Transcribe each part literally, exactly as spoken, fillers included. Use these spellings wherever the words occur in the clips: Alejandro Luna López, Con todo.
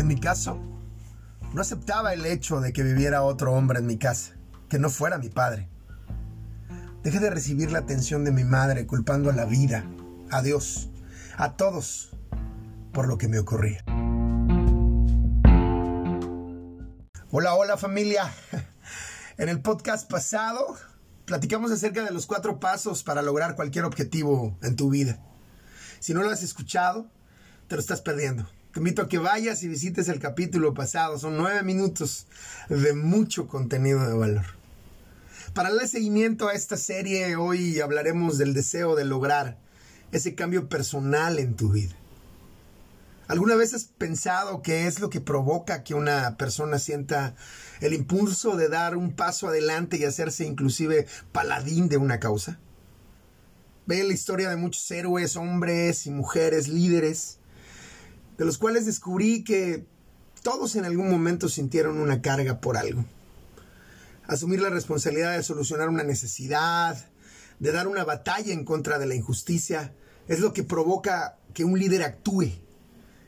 En mi caso, no aceptaba el hecho de que viviera otro hombre en mi casa, que no fuera mi padre. Dejé de recibir la atención de mi madre culpando a la vida, a Dios, a todos, por lo que me ocurría. Hola, hola familia. En el podcast pasado platicamos acerca de los cuatro pasos para lograr cualquier objetivo en tu vida. Si no lo has escuchado, te lo estás perdiendo. Te invito a que vayas y visites el capítulo pasado. Son nueve minutos de mucho contenido de valor. Para darle seguimiento a esta serie, hoy hablaremos del deseo de lograr ese cambio personal en tu vida. ¿Alguna vez has pensado qué es lo que provoca que una persona sienta el impulso de dar un paso adelante y hacerse inclusive paladín de una causa? Ve la historia de muchos héroes, hombres y mujeres, líderes, de los cuales descubrí que todos en algún momento sintieron una carga por algo. Asumir la responsabilidad de solucionar una necesidad, de dar una batalla en contra de la injusticia, es lo que provoca que un líder actúe.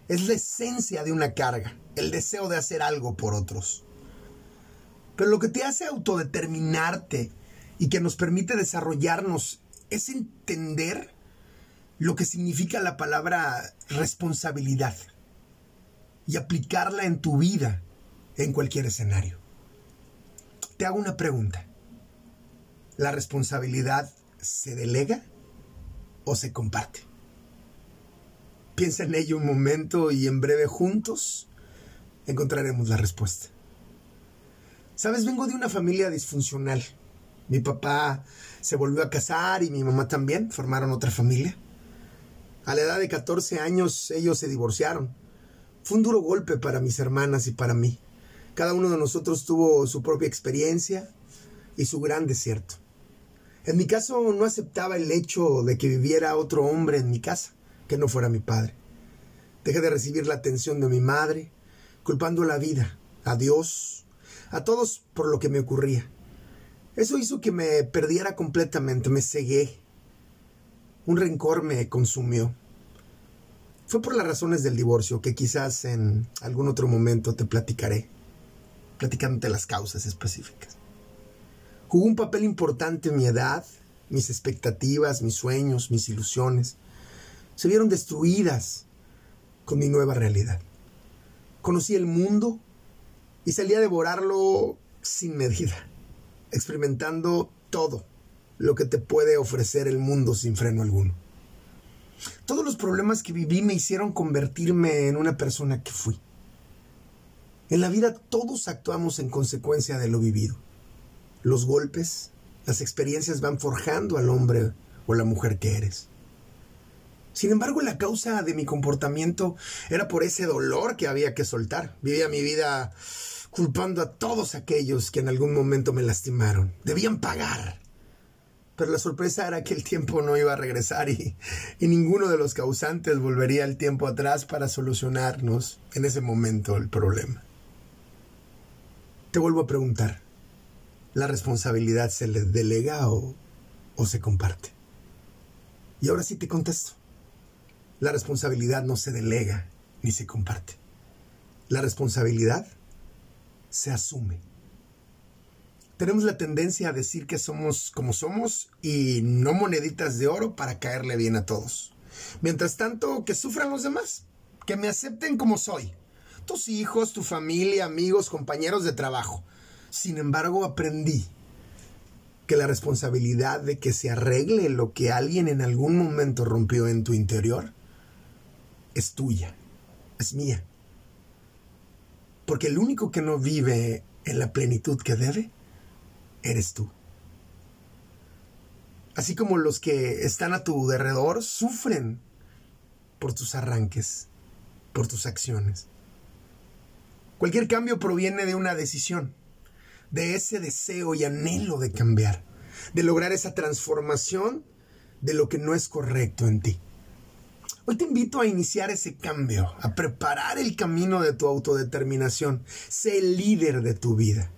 Es la esencia de una carga, el deseo de hacer algo por otros. Pero lo que te hace autodeterminarte y que nos permite desarrollarnos es entender lo que significa la palabra responsabilidad y aplicarla en tu vida, en cualquier escenario. Te hago una pregunta. ¿La responsabilidad se delega o se comparte? Piensa en ello un momento y en breve juntos encontraremos la respuesta. Sabes, vengo de una familia disfuncional. Mi papá se volvió a casar y mi mamá también, formaron otra familia. A la edad de catorce años, ellos se divorciaron. Fue un duro golpe para mis hermanas y para mí. Cada uno de nosotros tuvo su propia experiencia y su gran desierto. En mi caso, no aceptaba el hecho de que viviera otro hombre en mi casa, que no fuera mi padre. Dejé de recibir la atención de mi madre, culpando a la vida, a Dios, a todos por lo que me ocurría. Eso hizo que me perdiera completamente, me cegué. Un rencor me consumió. Fue por las razones del divorcio, que quizás en algún otro momento te platicaré, platicándote las causas específicas. Jugó un papel importante mi edad, mis expectativas, mis sueños, mis ilusiones. Se vieron destruidas con mi nueva realidad. Conocí el mundo y salí a devorarlo sin medida, experimentando todo lo que te puede ofrecer el mundo sin freno alguno. Todos los problemas que viví me hicieron convertirme en una persona que fui. En la vida todos actuamos en consecuencia de lo vivido. Los golpes, las experiencias van forjando al hombre o la mujer que eres. Sin embargo, la causa de mi comportamiento era por ese dolor que había que soltar. Vivía mi vida culpando a todos aquellos que en algún momento me lastimaron. Debían pagar. Pero la sorpresa era que el tiempo no iba a regresar y, y ninguno de los causantes volvería el tiempo atrás para solucionarnos en ese momento el problema. Te vuelvo a preguntar, ¿la responsabilidad se le delega o, o se comparte? Y ahora sí te contesto. La responsabilidad no se delega ni se comparte. La responsabilidad se asume. Tenemos la tendencia a decir que somos como somos y no moneditas de oro para caerle bien a todos. Mientras tanto, que sufran los demás, que me acepten como soy. Tus hijos, tu familia, amigos, compañeros de trabajo. Sin embargo, aprendí que la responsabilidad de que se arregle lo que alguien en algún momento rompió en tu interior es tuya, es mía. Porque el único que no vive en la plenitud que debe eres tú. Así como los que están a tu derredor sufren por tus arranques, por tus acciones. Cualquier cambio proviene de una decisión, de ese deseo y anhelo de cambiar, de lograr esa transformación de lo que no es correcto en ti. Hoy te invito a iniciar ese cambio, a preparar el camino de tu autodeterminación. Sé el líder de tu vida.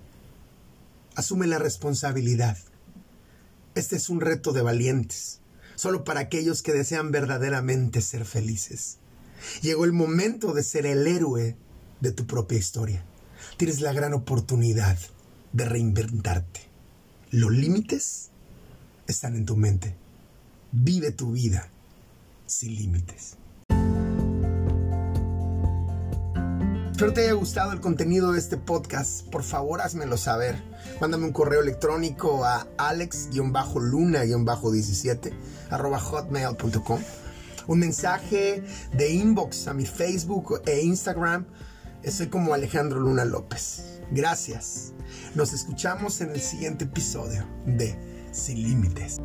Asume la responsabilidad. Este es un reto de valientes, solo para aquellos que desean verdaderamente ser felices. Llegó el momento de ser el héroe de tu propia historia. Tienes la gran oportunidad de reinventarte. Los límites están en tu mente. Vive tu vida sin límites. Espero te haya gustado el contenido de este podcast. Por favor, házmelo saber. Mándame un correo electrónico a alex guión luna diecisiete arroba hotmail punto com. Un mensaje de inbox a mi Facebook e Instagram. Soy como Alejandro Luna López. Gracias. Nos escuchamos en el siguiente episodio de Sin Límites.